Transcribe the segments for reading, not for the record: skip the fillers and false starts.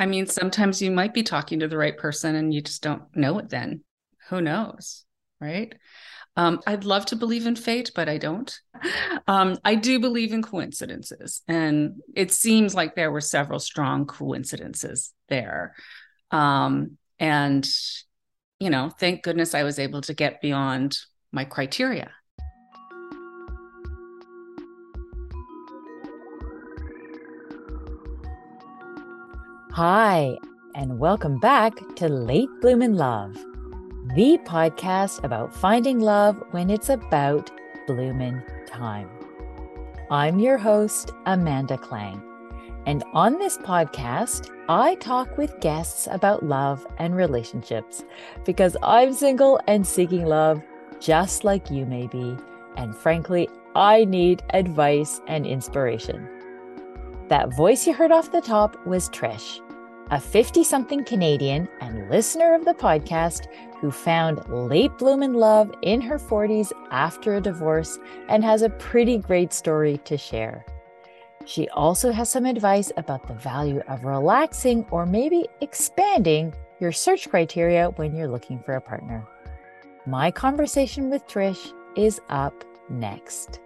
I mean, sometimes you might be talking to the right person and you just don't know it then. Who knows, right? I'd love to believe in fate, but I don't. I do believe in coincidences. And it seems like there were several strong coincidences there. And, you know, thank goodness I was able to get beyond my criteria. Hi, and welcome back to Late Bloomin' Love, the podcast about finding love when it's about bloomin' time. I'm your host, Amanda Klang, and on this podcast, I talk with guests about love and relationships because I'm single and seeking love just like you may be, and frankly, I need advice and inspiration. That voice you heard off the top was Trish, a 50-something Canadian and listener of the podcast who found late bloomin' love in her 40s after a divorce and has a pretty great story to share. She also has some advice about the value of relaxing or maybe expanding your search criteria when you're looking for a partner. My conversation with Trish is up next.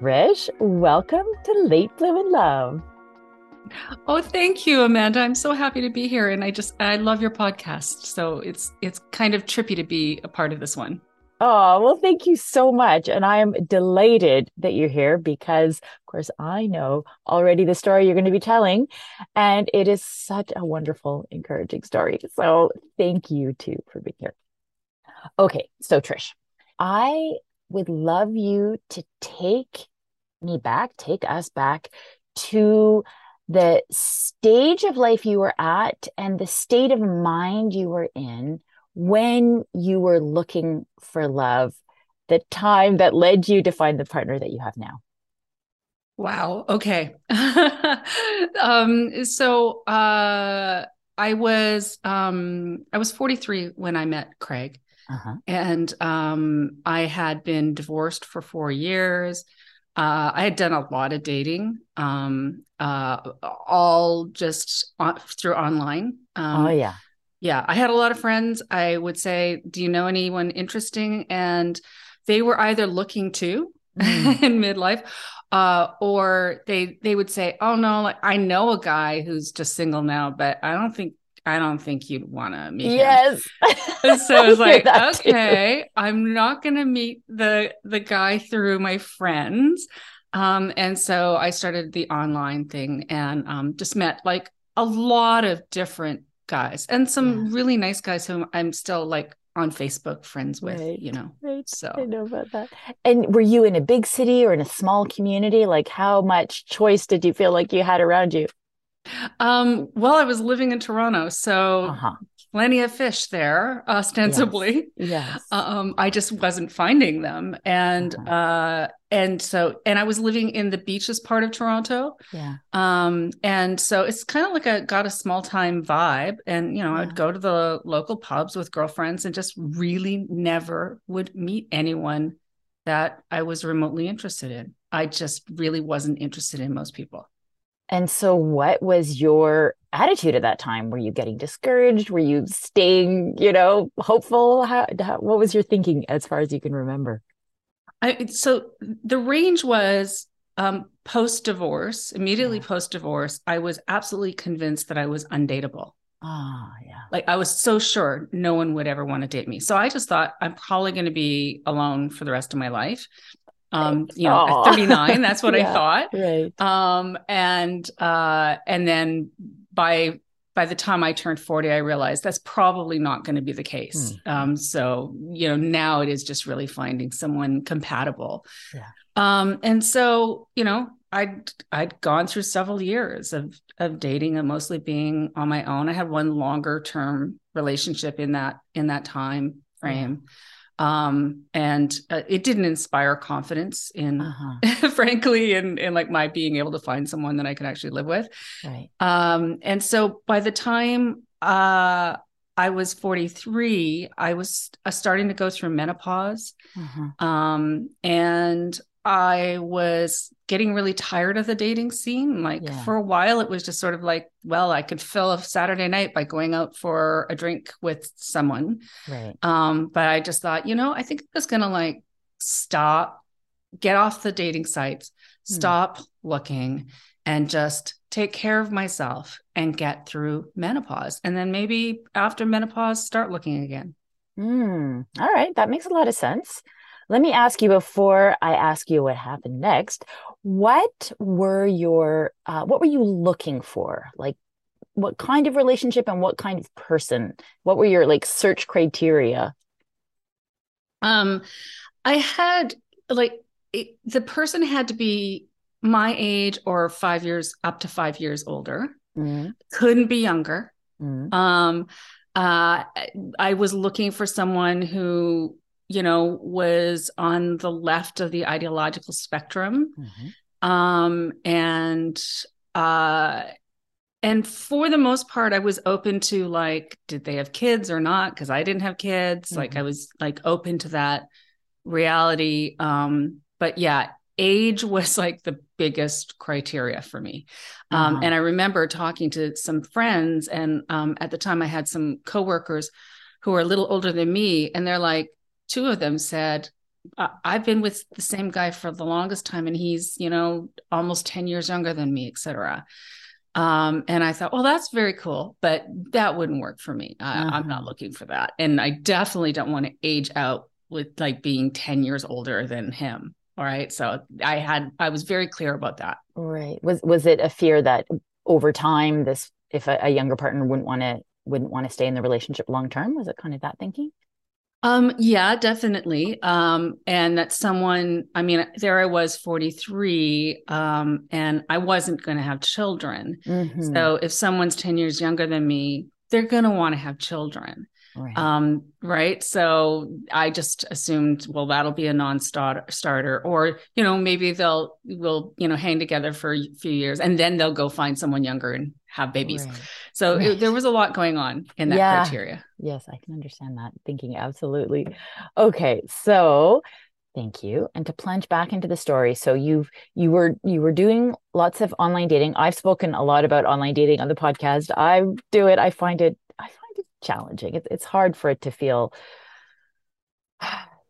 Trish, welcome to Late Bloomin' Love. Oh, thank you, Amanda. I'm so happy to be here. And I love your podcast. So it's kind of trippy to be a part of this one. Oh, well, thank you so much. And I am delighted that you're here because, of course, I know already the story you're going to be telling. And it is such a wonderful, encouraging story. So thank you, too, for being here. Okay, so Trish, I would love you to take us back to the stage of life you were at and the state of mind you were in when you were looking for love, the time that led you to find the partner that you have now. Wow. Okay. I was 43 when I met Craig. Uh-huh. And I had been divorced for 4 years. I had done a lot of dating, all just through online. Yeah. I had a lot of friends. I would say, do you know anyone interesting? And they were either looking to in midlife, or they would say, oh no, like, I know a guy who's just single now, but I don't think you'd want to meet him. Yes. So I was like, okay, too. I'm not going to meet the guy through my friends. And so I started the online thing and just met like a lot of different guys and some really nice guys whom I'm still like on Facebook friends with, you know. Right. So I know about that. And were you in a big city or in a small community? Like how much choice did you feel like you had around you? Well, I was living in Toronto, so plenty of fish there, ostensibly. Yes. I just wasn't finding them. And, and I was living in the beaches part of Toronto. Yeah. And so it's kind of like got a small time vibe and, you know, I would go to the local pubs with girlfriends and just really never would meet anyone that I was remotely interested in. I just really wasn't interested in most people. And so what was your attitude at that time? Were you getting discouraged? Were you staying, you know, hopeful? What was your thinking as far as you can remember? So the range was post-divorce, immediately post-divorce. I was absolutely convinced that I was undateable. Oh, yeah. Like I was so sure no one would ever want to date me. So I just thought I'm probably going to be alone for the rest of my life. You know, at 39, that's what I thought. Right. And then by the time I turned 40, I realized that's probably not going to be the case. So, you know, now it is just really finding someone compatible. Yeah. And so, you know, I'd gone through several years of dating and mostly being on my own. I had one longer term relationship in that time frame. And it didn't inspire confidence in, frankly, in like my being able to find someone that I could actually live with. Right. And so by the time, I was 43, I was starting to go through menopause. Mm-hmm. And I was getting really tired of the dating scene. Like for a while, it was just sort of like, well, I could fill a Saturday night by going out for a drink with someone. Right. But I just thought, you know, I think I'm just going to like stop, get off the dating sites, stop looking, and just take care of myself and get through menopause. And then maybe after menopause, start looking again. All right. That makes a lot of sense. Let me ask you before I ask you what happened next, what were you looking for? Like what kind of relationship and what kind of person? What were your like search criteria? I had the person had to be my age or 5 years, up to 5 years older. Mm-hmm. Couldn't be younger. Mm-hmm. I was looking for someone who, you know, was on the left of the ideological spectrum. Mm-hmm. And for the most part, I was open to like, did they have kids or not? Cause I didn't have kids. Mm-hmm. Like I was like open to that reality. But yeah, age was like the biggest criteria for me. Mm-hmm. And I remember talking to some friends and, at the time I had some coworkers who were a little older than me and they're like, two of them said, I've been with the same guy for the longest time and he's, you know, almost 10 years younger than me, et cetera. And I thought, well, that's very cool, but that wouldn't work for me. I'm not looking for that. And I definitely don't want to age out with like being 10 years older than him. All right. So I was very clear about that. Right. Was it a fear that over time, if a younger partner wouldn't want to stay in the relationship long-term, was it kind of that thinking? Yeah, definitely. And that someone, I mean, there I was 43, and I wasn't going to have children. Mm-hmm. So if someone's 10 years younger than me, they're going to want to have children. Right. Right. So I just assumed, well, that'll be a non-starter or, you know, maybe we'll hang together for a few years and then they'll go find someone younger and have babies. Right. So there was a lot going on in that criteria. Yes. I can understand that thinking. Absolutely. Okay. So thank you. And to plunge back into the story. So you were doing lots of online dating. I've spoken a lot about online dating on the podcast. I do it. I find it challenging. It's hard for it to feel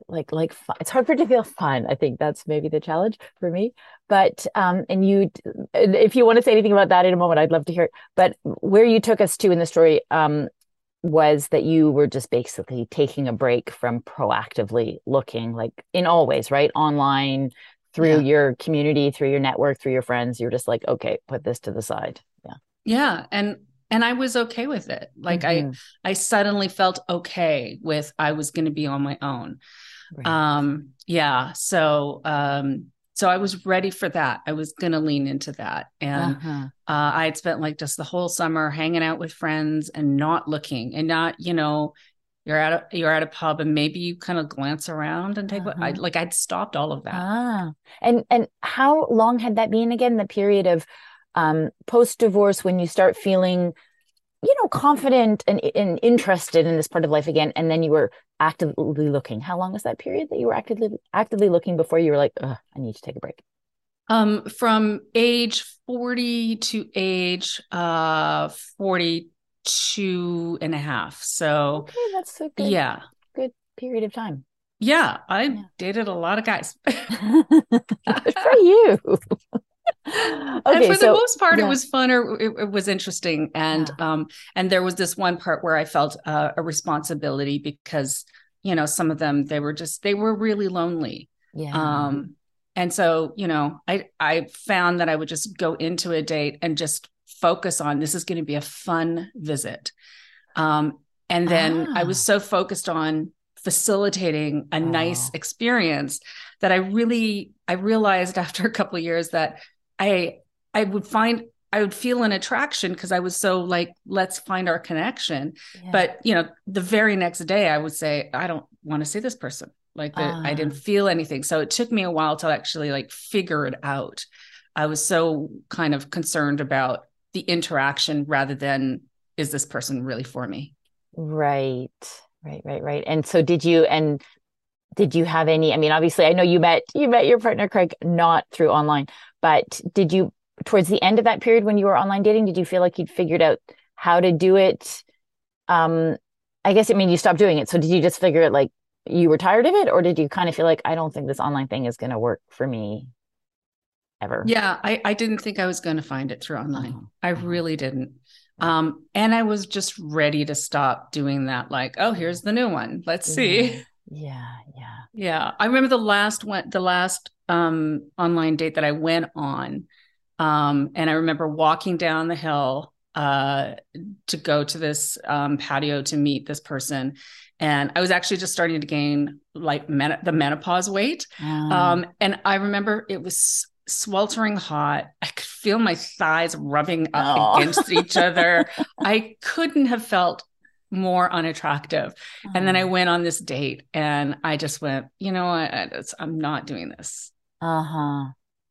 like fun. It's hard for it to feel fun. I think that's maybe the challenge for me. But and you, if you want to say anything about that in a moment, I'd love to hear it. But where you took us to in the story was that you were just basically taking a break from proactively looking, like in all ways, right? Online, through your community, through your network, through your friends. You're just like, okay, put this to the side. Yeah. Yeah. And I was okay with it. Like I suddenly felt okay with, I was going to be on my own. Right. So I was ready for that. I was going to lean into that. And I had spent like just the whole summer hanging out with friends and not looking and not, you know, you're at a pub and maybe you kind of glance around and take I'd stopped all of that. And how long had that been again? The period of post-divorce, when you start feeling, you know, confident and interested in this part of life again, and then you were actively looking. How long was that period that you were actively looking before you were like, I need to take a break? From age 40 to age 42 and a half. So okay, that's a good, good period of time. Yeah, I dated a lot of guys. Good for you. Okay, and for the most part, it was fun or it was interesting. And and there was this one part where I felt a responsibility because, you know, some of them, they were really lonely. Yeah. And so, you know, I found that I would just go into a date and just focus on, this is going to be a fun visit. And then I was so focused on facilitating a nice experience that I realized after a couple of years that I would feel an attraction because I was so like, let's find our connection. Yeah. But, you know, the very next day I would say, I don't want to see this person. Like I didn't feel anything. So it took me a while to actually like figure it out. I was so kind of concerned about the interaction rather than, is this person really for me? Right. And so did you have any, I mean, obviously I know you met your partner, Craig, not through online, but did you, towards the end of that period when you were online dating, did you feel like you'd figured out how to do it? I guess, I mean, you stopped doing it. So did you just figure it like you were tired of it, or did you kind of feel like, I don't think this online thing is going to work for me ever? Yeah. I didn't think I was going to find it through online. Oh. I really didn't. And I was just ready to stop doing that. Like, oh, here's the new one. Let's see. Yeah. I remember the last online date that I went on. And I remember walking down the hill, to go to this, patio to meet this person. And I was actually just starting to gain like the menopause weight. And I remember it was sweltering hot. I could feel my thighs rubbing up against each other. I couldn't have felt more unattractive. Oh. And then I went on this date and I just went, you know, I'm not doing this. Uh-huh.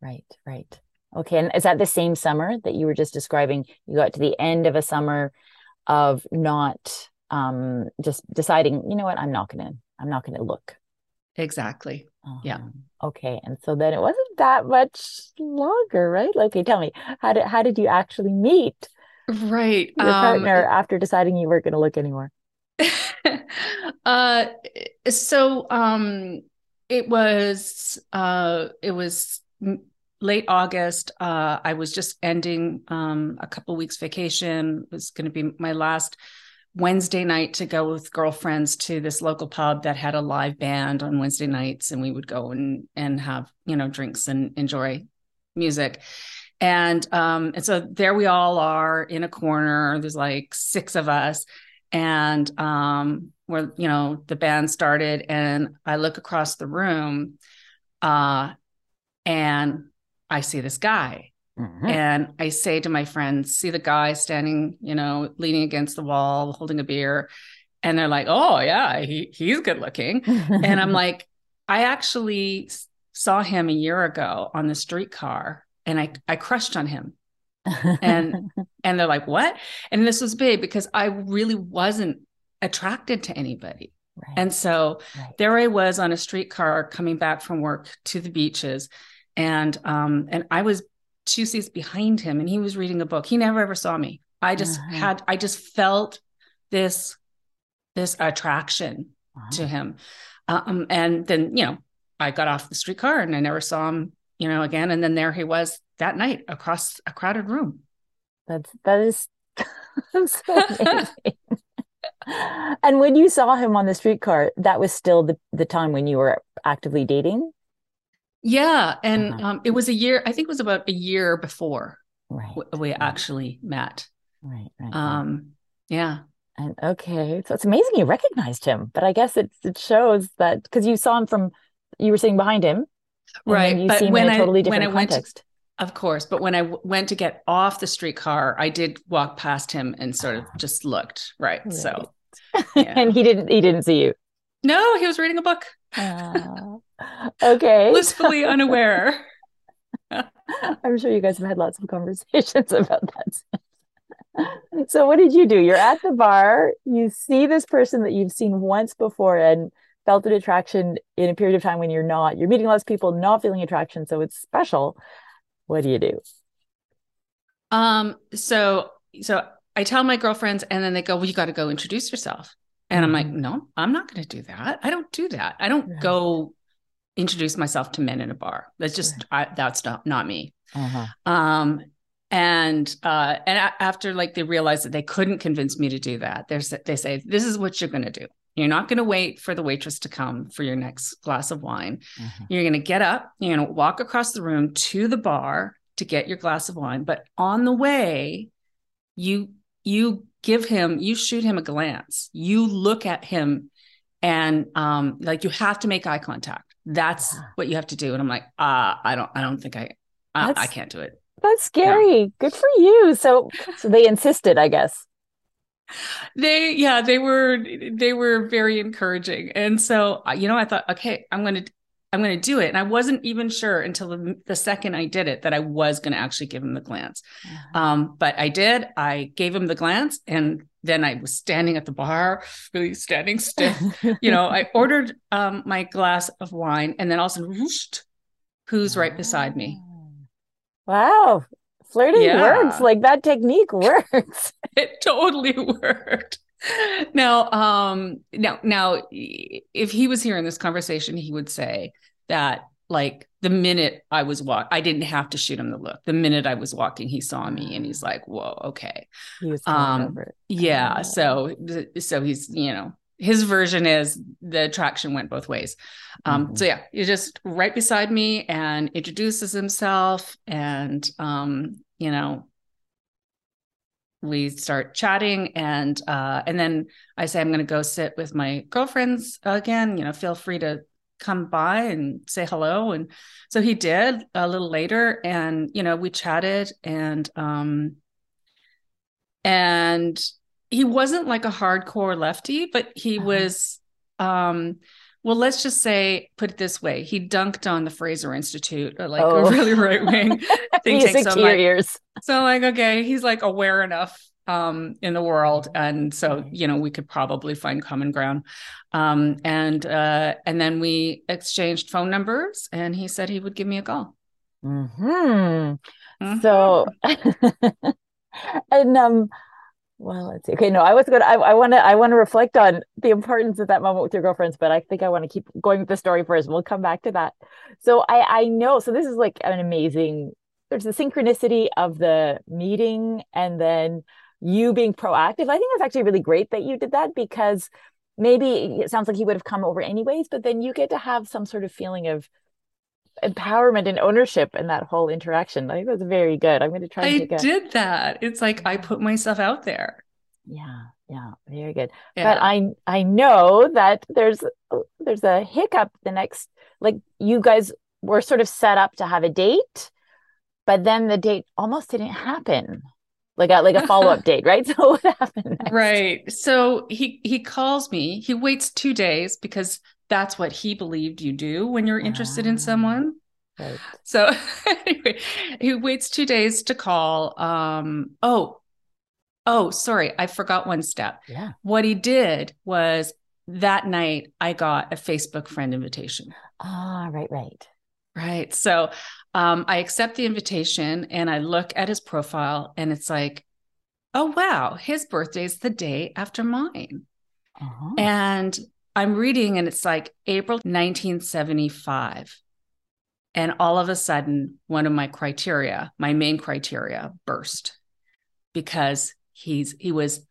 Right. Okay. And is that the same summer that you were just describing? You got to the end of a summer of not just deciding, you know what, I'm not going to look. Exactly. Uh-huh. Yeah. Okay. And so then it wasn't that much longer, right? Okay. Tell me, how did you actually meet your partner after deciding you weren't going to look anymore? So it was late August. I was just ending a couple weeks vacation. It was going to be my last Wednesday night to go with girlfriends to this local pub that had a live band on Wednesday nights. And we would go and have, you know, drinks and enjoy music. And so there we all are in a corner. There's like six of us. And we're, you know, the band started and I look across the room and I see this guy. Mm-hmm. And I say to my friends, see the guy standing, you know, leaning against the wall, holding a beer. And they're like, oh yeah, he's good looking. And I'm like, I actually saw him a year ago on the streetcar and I crushed on him. And they're like, what? And this was big because I really wasn't attracted to anybody. Right. And so there I was on a streetcar coming back from work to the beaches. And I was 2 seats behind him and he was reading a book. He never ever saw me. I just I just felt this attraction to him. And then, you know, I got off the streetcar and I never saw him, you know, again. And then there he was that night across a crowded room. That is so amazing. And when you saw him on the streetcar, that was still the time when you were actively dating? Yeah. And it was a year, I think it was about a year before we actually met. Right. Yeah. And okay. So it's amazing you recognized him, but I guess it shows that because you saw him you were sitting behind him. Right. You but when, in a totally different when I went context. Of course. But when I went to get off the streetcar, I did walk past him and sort of just looked. Right. So. Yeah. And he didn't see you. No, he was reading a book. Okay. Blissfully unaware. I'm sure you guys have had lots of conversations about that. So what did you do? You're at the bar. You see this person that you've seen once before and felt an attraction in a period of time when you're not. You're meeting lots of people, not feeling attraction. So it's special. What do you do? So I tell my girlfriends and then they go, well, you got to go introduce yourself. And I'm like, no, I'm not going to do that. I don't do that. I don't go introduce myself to men in a bar. That's just, that's not me. Uh-huh. And after like, they realized that they couldn't convince me to do that. They say, this is what you're going to do. You're not going to wait for the waitress to come for your next glass of wine. Uh-huh. You're going to get up, you're going to walk across the room to the bar to get your glass of wine. But on the way, you shoot him a glance, you look at him and, like you have to make eye contact. That's what you have to do. And I'm like, I can't do it. That's scary. No. Good for you. So they insisted, I guess. They were very encouraging. And so, you know, I thought, okay, I'm going to do it. And I wasn't even sure until the second I did it that I was going to actually give him the glance. But I did. I gave him the glance and Then I was standing at the bar, really standing stiff. You know, I ordered my glass of wine, and then all of a sudden, whoosh, who's right beside me? Wow. Flirting works. Like, that technique works. It totally worked. Now, now, if he was here in this conversation, he would say that, like, the minute I was walking, I didn't have to shoot him the look. The minute I was walking, he saw me and he's like, whoa, okay. He was over it. Yeah. So he's, you know, his version is the attraction went both ways. So yeah, you're just right beside me and introduces himself and, you know, we start chatting and then I say, I'm going to go sit with my girlfriends again, you know, feel free to come by and say hello. And so he did a little later and, you know, we chatted and he wasn't like a hardcore lefty, but he was, well, let's just say, put it this way. He dunked on the Fraser Institute, or like a really right wing think tank. So I'm like, okay, he's like aware enough in the world. And so, you know, we could probably find common ground. And then we exchanged phone numbers and he said he would give me a call. So, and, well, let's see. Okay. No, I was going to, I want to reflect on the importance of that moment with your girlfriends, but I think I want to keep going with the story first and we'll come back to that. So I know, so this is like an amazing, there's the synchronicity of the meeting and then you being proactive. I think that's actually really great that you did that, because maybe it sounds like he would have come over anyways, but then you get to have some sort of feeling of empowerment and ownership in that whole interaction. I think that's very good. I'm going to try. I did that. It's like, I put myself out there. Yeah. Yeah. Very good. Yeah. But I know that there's a hiccup the next, like you guys were sort of set up to have a date, but then the date almost didn't happen. Like a follow-up date, right? So what happened next? Right. So he calls me, he waits 2 days because that's what he believed you do when you're interested in someone. Right. So anyway, he waits 2 days to call. Sorry. I forgot one step. Yeah. What he did was that night I got a Facebook friend invitation. Ah, right. Right. So I accept the invitation and I look at his profile and it's like, oh, wow, his birthday's the day after mine. Uh-huh. And I'm reading and it's like April 1975. And all of a sudden, one of my criteria, my main criteria, burst because he was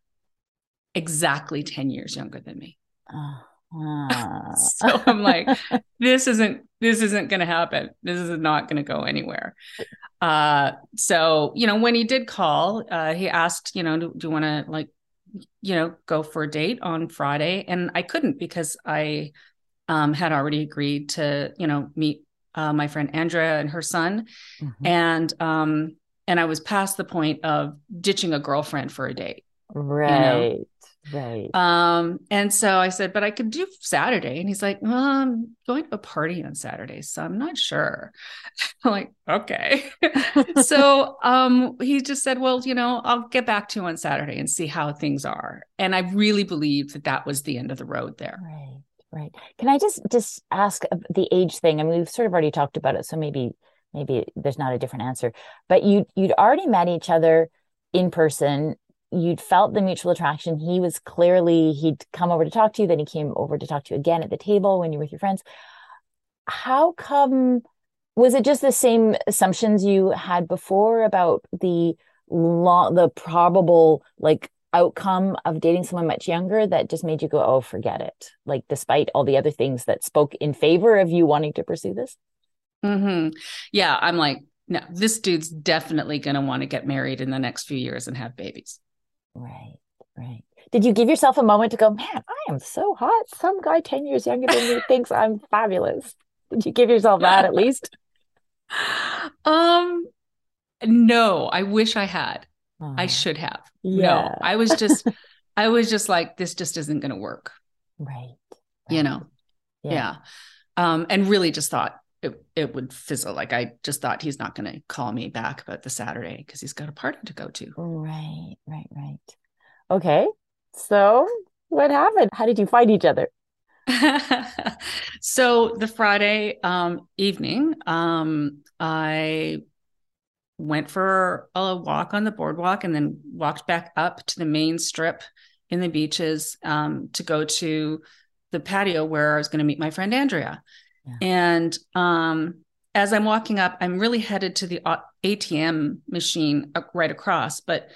exactly 10 years younger than me. Uh-huh. So I'm like, this isn't going to happen. This is not going to go anywhere. So, you know, when he did call, he asked, you know, do you want to like, you know, go for a date on Friday. And I couldn't because I had already agreed to, you know, meet my friend Andrea and her son. Mm-hmm. And I was past the point of ditching a girlfriend for a date. Right. You know? Right. And so I said, but I could do Saturday. And he's like, well, I'm going to a party on Saturday, so I'm not sure. I'm like, okay. So, he just said, well, you know, I'll get back to you on Saturday and see how things are. And I really believed that was the end of the road there. Right. Right. Can I just ask the age thing? I mean, we've sort of already talked about it, so maybe there's not a different answer, but you'd already met each other in person. You'd felt the mutual attraction. He was clearly, he'd come over to talk to you. Then he came over to talk to you again at the table when you were with your friends. How come, was it just the same assumptions you had before about the probable like outcome of dating someone much younger that just made you go, oh, forget it. Like, despite all the other things that spoke in favor of you wanting to pursue this? Mm-hmm. Yeah. I'm like, no, this dude's definitely going to want to get married in the next few years and have babies. Right. Did you give yourself a moment to go, man, I am so hot. Some guy 10 years younger than me thinks I'm fabulous. Did you give yourself that at least? No, I wish I had. I should have. Yeah. No, I was just like, this just isn't going to work. Right. You know? Yeah. And really just thought it would fizzle. Like, I just thought he's not going to call me back about the Saturday because he's got a party to go to. Right. Okay. So what happened? How did you find each other? So the Friday evening, I went for a walk on the boardwalk and then walked back up to the main strip in the beaches to go to the patio where I was going to meet my friend Andrea. Yeah. And as I'm walking up, I'm really headed to the ATM machine right across, but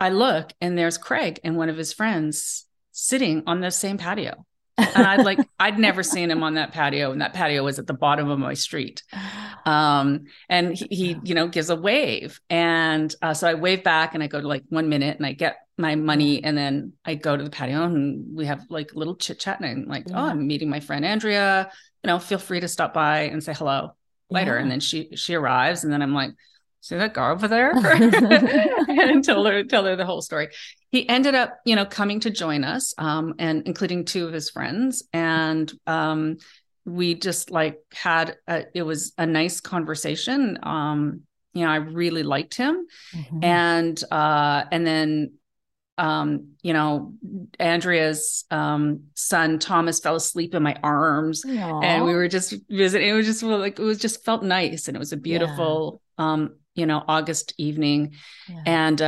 I look and there's Craig and one of his friends sitting on the same patio. And I'd never seen him on that patio, and that patio was at the bottom of my street. And he gives a wave. And so I wave back and I go to 1 minute and I get my money and then I go to the patio and we have a little chit chat and I'm oh, I'm meeting my friend, Andrea, feel free to stop by and say hello later. Yeah. And then she arrives and then I'm see that girl over there and tell her the whole story. He ended up, coming to join us, and including two of his friends. And, we just it was a nice conversation. I really liked him. Mm-hmm. And then, Andrea's, son, Thomas, fell asleep in my arms. Aww. And we were just visiting. It was just felt nice. And it was a beautiful, August evening. Yeah. And,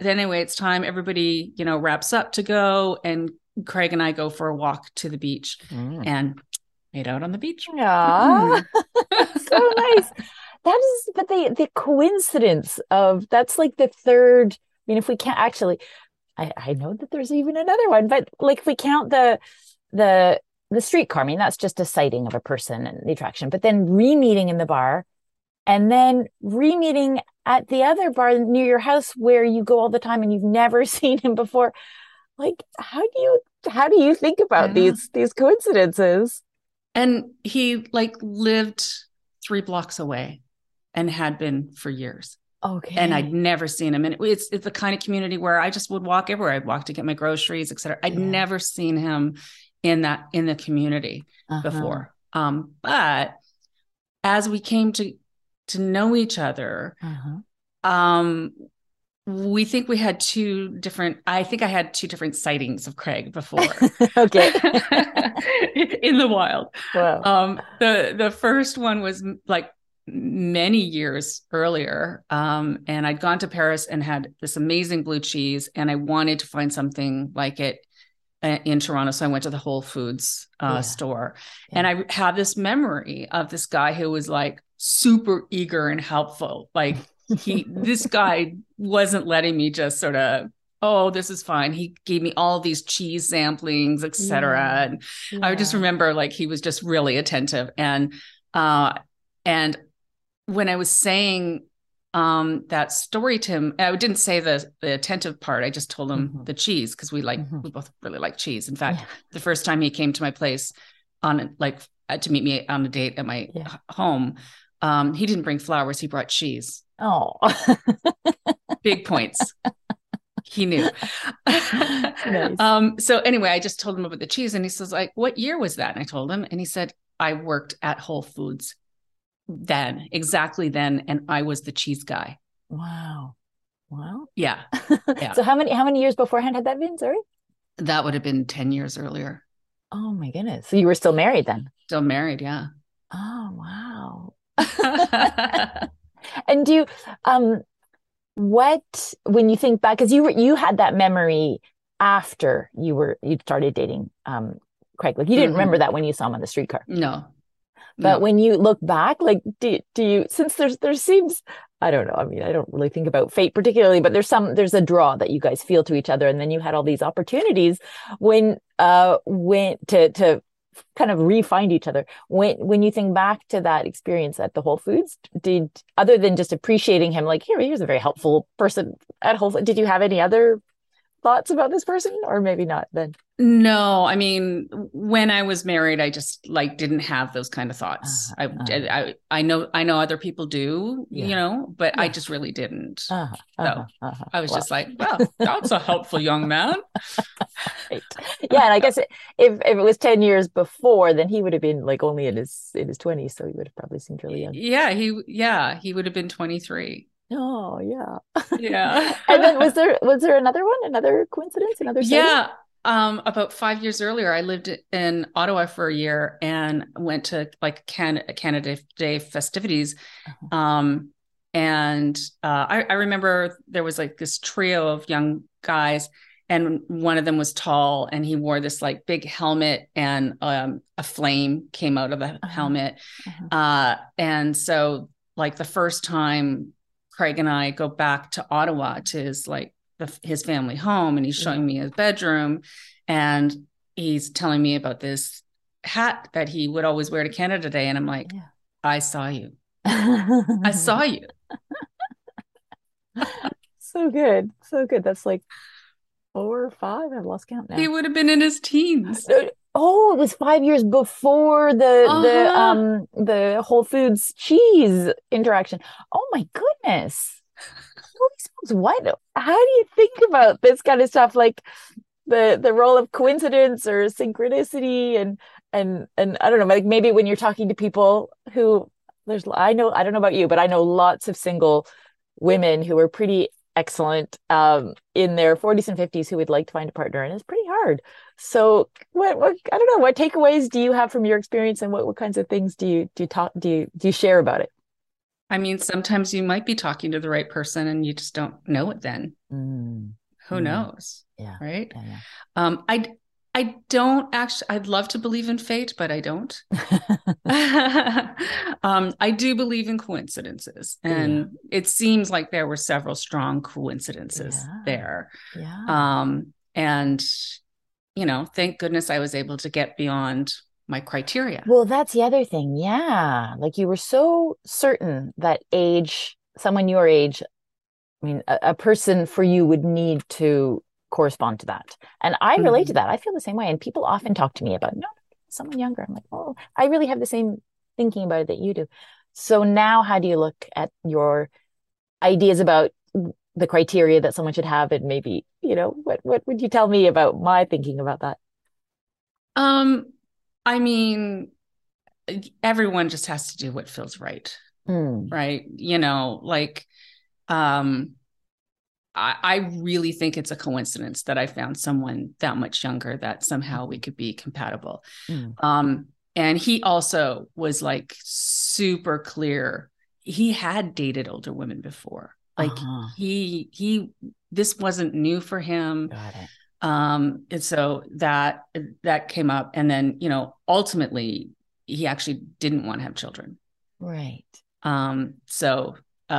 anyway, it's time everybody, wraps up to go, and Craig and I go for a walk to the beach and made out on the beach. Yeah. So nice. That is, but the coincidence of that's the third, if we can't actually, I know that there's even another one, but if we count the streetcar, that's just a sighting of a person and the attraction, but then re-meeting in the bar. And then re-meeting at the other bar near your house where you go all the time and you've never seen him before. How do you think about these coincidences? And he lived 3 blocks away and had been for years. Okay. And I'd never seen him. And it's the kind of community where I just would walk everywhere. I'd walk to get my groceries, et cetera. I'd never seen him in the community before. But as we came to know each other, we think we had I had two different sightings of Craig before. Okay. In the wild. Wow. The first one was many years earlier. And I'd gone to Paris and had this amazing blue cheese and I wanted to find something like it in Toronto. So I went to the Whole Foods store and I have this memory of this guy who was super eager and helpful. This guy wasn't letting me just sort of, oh, this is fine. He gave me all these cheese samplings, et cetera. Yeah. And I just remember he was just really attentive. And when I was saying that story to him, I didn't say the attentive part. I just told him the cheese. 'Cause we we both really like cheese. In fact, the first time he came to my place to meet me on a date at my home, he didn't bring flowers. He brought cheese. Oh, big points. He knew. Nice. So anyway, I just told him about the cheese and he says what year was that? And I told him, and he said, I worked at Whole Foods then. And I was the cheese guy. Wow. Yeah. So how many years beforehand had that been? Sorry. That would have been 10 years earlier. Oh my goodness. So you were still married then? Still married. Yeah. Oh, wow. And do you, when you think back, because you had that memory after you started dating Craig, you didn't remember that when you saw him on the streetcar. No. But when you look back, do you, since there seems, I don't know, I don't really think about fate particularly, but there's a draw that you guys feel to each other. And then you had all these opportunities to kind of re-find each other. When you think back to that experience at the Whole Foods, other than just appreciating him, here's a very helpful person at Whole Foods, did you have any other thoughts about this person, or maybe not then? No, when I was married, I just didn't have those kind of thoughts. I know other people do, but I just really didn't. I was just that's a helpful young man. Right. Yeah. And I guess if it was 10 years before, then he would have been only in his 20s. So he would have probably seemed really young. Yeah. He would have been 23. Oh, yeah. Yeah. And then was there another one, another coincidence, another story? Yeah. About 5 years earlier, I lived in Ottawa for a year and went to like Canada Day festivities. Uh-huh. I remember there was like this trio of young guys, and one of them was tall, and he wore this like big helmet, and a flame came out of the uh-huh. helmet. Uh-huh. And so like the first time Craig and I go back to Ottawa to his like his family home, and he's showing me his bedroom, and he's telling me about this hat that he would always wear to Canada Day. And I'm like, yeah. I saw you. So good. That's like 4 or 5. I've lost count now. He would have been in his teens. Oh, it was 5 years before the Whole Foods cheese interaction. Oh my goodness. Holy smokes, how do you think about this kind of stuff, like the role of coincidence or synchronicity and I don't know, like maybe when you're talking to people who I don't know about you, but I know lots of single women who are pretty excellent in their 40s and 50s who would like to find a partner, and it's pretty hard. So what I don't know, what takeaways do you have from your experience, and what kinds of things do you share about it? I mean, sometimes you might be talking to the right person and you just don't know it then. Mm. Who knows? Yeah. Right? Yeah. I don't actually, I'd love to believe in fate, but I don't. I do believe in coincidences. And it seems like there were several strong coincidences there. Yeah. And, you know, thank goodness I was able to get beyond my criteria. Well, that's the other thing. Yeah. Like you were so certain that someone your age, I mean, a person for you would need to correspond to that. And I relate to that. I feel the same way. And people often talk to me about, no, someone younger. I'm like, oh, I really have the same thinking about it that you do. So now how do you look at your ideas about the criteria that someone should have? And maybe, you know, what would you tell me about my thinking about that? I mean, everyone just has to do what feels right, right? You know, like, I really think it's a coincidence that I found someone that much younger that somehow we could be compatible. Mm. And he also was like super clear. He had dated older women before. Like uh-huh. he this wasn't new for him. Got it. And so that came up, and then, you know, ultimately he actually didn't want to have children. Right. So, you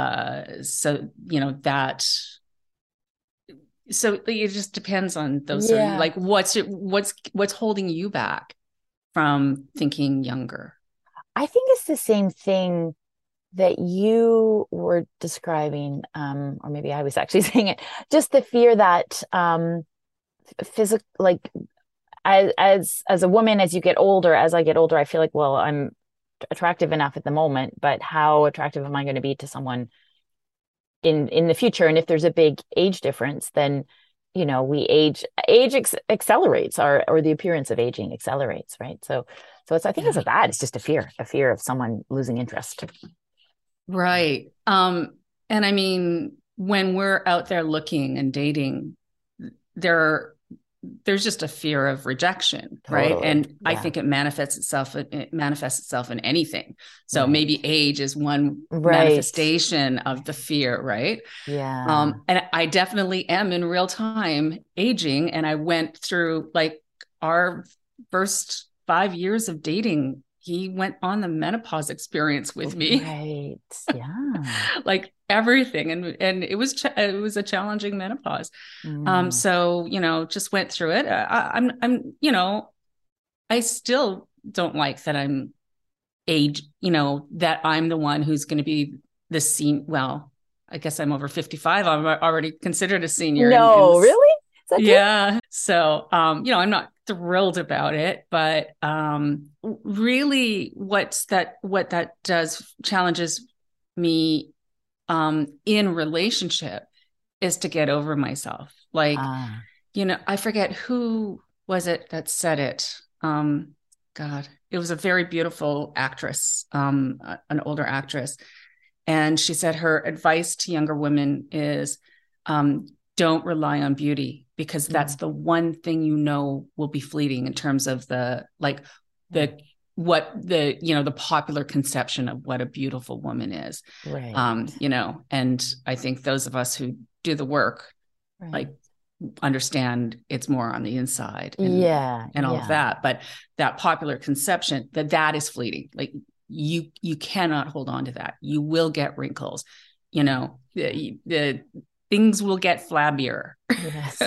know, so it just depends on those certain, like what's holding you back from thinking younger? I think it's the same thing that you were describing, or maybe I was actually saying it, just the fear that, physical, like as a woman, as you get older, as I get older, I feel like, well, I'm attractive enough at the moment, but how attractive am I going to be to someone in the future? And if there's a big age difference, then, you know, we age accelerates, or the appearance of aging accelerates, right? So it's, I think it's that. It's just a fear of someone losing interest. Right. And I mean, when we're out there looking and dating, there's just a fear of rejection, totally. Right? And I think it manifests itself. It manifests itself in anything. So maybe age is one manifestation of the fear, right? Yeah. And I definitely am in real time aging, and I went through like our first 5 years of dating. He went on the menopause experience with me. Right. Yeah. Like everything. And it was a challenging menopause. Mm. So, you know, just went through it. I'm, you know, I still don't like that I'm age, you know, that I'm the one who's going to be the senior. Well, I guess I'm over 55. I'm already considered a senior. No, really? Is that true? So, you know, I'm not thrilled about it, but really what that does, challenges me in relationship, is to get over myself. Like, you know, I forget who was it that said it. God, it was a very beautiful actress, an older actress. And she said her advice to younger women is don't rely on beauty, because that's the one thing, you know, will be fleeting in terms of the, like the, what the, you know, the popular conception of what a beautiful woman is, right. You know, and I think those of us who do the work, right. like understand it's more on the inside and all of that, but that popular conception that is fleeting. Like you cannot hold on to that. You will get wrinkles, you know, the things will get flabbier. Yes.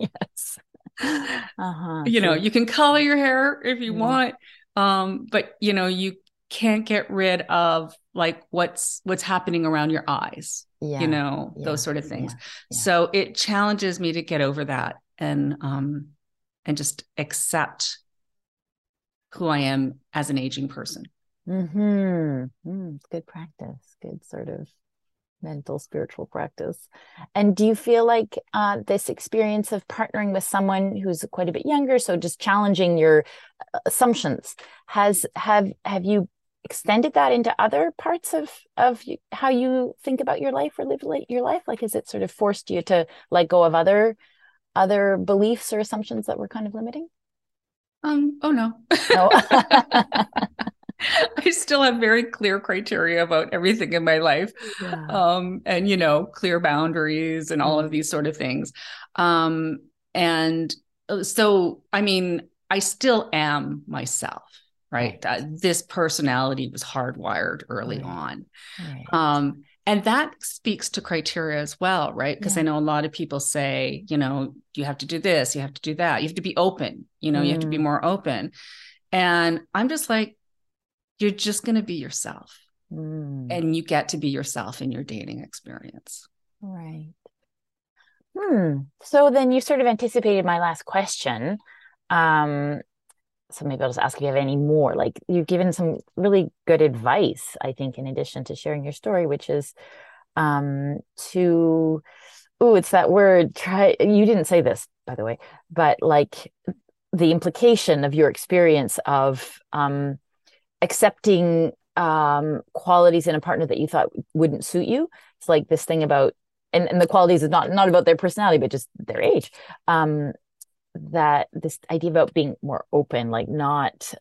Yes. Uh-huh. You know, you can color your hair if you want. But you know, you can't get rid of like what's happening around your eyes, you know, those sort of things. Yeah. So it challenges me to get over that and just accept who I am as an aging person. Mm-hmm. Good practice. Good sort of mental, spiritual practice. And do you feel like this experience of partnering with someone who's quite a bit younger, so just challenging your assumptions, have you extended that into other parts of how you think about your life or live your life? Like, has it sort of forced you to let go of other beliefs or assumptions that were kind of limiting? Oh no. I still have very clear criteria about everything in my life, and, you know, clear boundaries and all of these sort of things. And so, I mean, I still am myself, right? This personality was hardwired early on. Right. And that speaks to criteria as well, right? Because I know a lot of people say, you know, you have to do this, you have to do that. You have to be open, you know, you have to be more open. And I'm just like, you're just going to be yourself and you get to be yourself in your dating experience. Right. So then you sort of anticipated my last question. So maybe I'll just ask if you have any more. Like, you've given some really good advice, I think, in addition to sharing your story, which is to, it's that word, try. You didn't say this, by the way, but like the implication of your experience of, accepting qualities in a partner that you thought wouldn't suit you. It's like this thing about, and the qualities is not about their personality, but just their age. That this idea about being more open, like not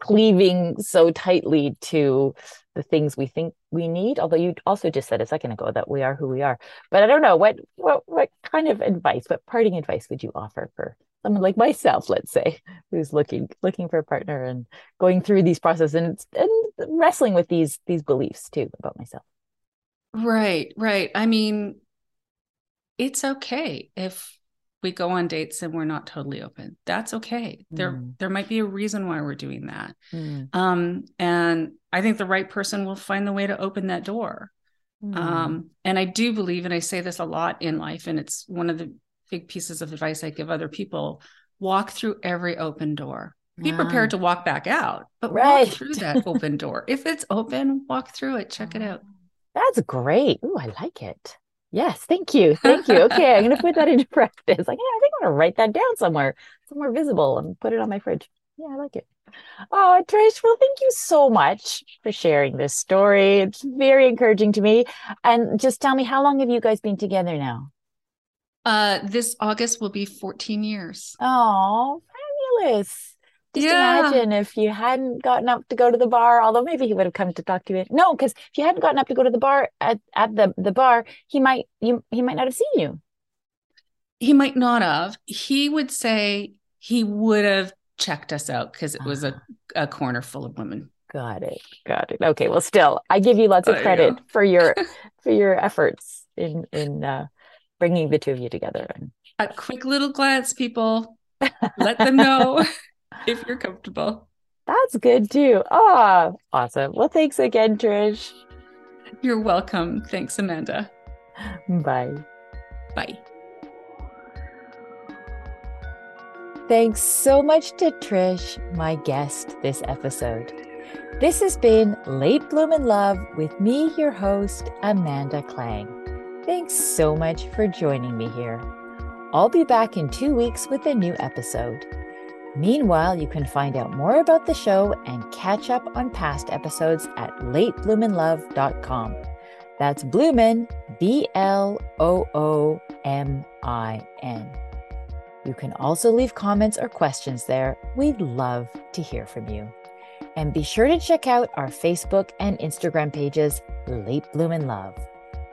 cleaving so tightly to the things we think we need. Although you also just said a second ago that we are who we are. But I don't know, what kind of advice, what parting advice would you offer for someone like myself, let's say, who's looking for a partner and going through these processes and wrestling with these beliefs too about myself? Right. I mean, it's okay if we go on dates and we're not totally open. That's okay. There might be a reason why we're doing that. And I think the right person will find the way to open that door. And I do believe, and I say this a lot in life, and it's one of the big pieces of advice I give other people: walk through every open door. Be prepared to walk back out, but walk through that open door. If it's open, walk through it, check it out. That's great. Ooh, I like it. Yes. Thank you. Okay. I'm going to put that into practice. Like, I think I'm going to write that down somewhere visible and put it on my fridge. Yeah. I like it. Oh, Trish, well, thank you so much for sharing this story. It's very encouraging to me. And just tell me, how long have you guys been together now? This August will be 14 years. Oh, fabulous. Just imagine if you hadn't gotten up to go to the bar, although maybe he would have come to talk to you. No, because if you hadn't gotten up to go to the bar at the bar, he might not have seen you. He might not have. He would say he would have checked us out because it was a corner full of women. Got it. Okay. Well, still, I give you lots of credit for your efforts in bringing the two of you together. A quick little glance, people. Let them know if you're comfortable. That's good too. Oh, awesome. Well, thanks again, Trish. You're welcome. Thanks, Amanda. Bye. Thanks so much to Trish, my guest this episode. This has been Late Bloomin' Love with me, your host, Amanda Klang. Thanks so much for joining me here. I'll be back in 2 weeks with a new episode. Meanwhile, you can find out more about the show and catch up on past episodes at latebloominlove.com. That's Bloomin', B-L-O-O-M-I-N. You can also leave comments or questions there. We'd love to hear from you. And be sure to check out our Facebook and Instagram pages, Late Bloomin' Love.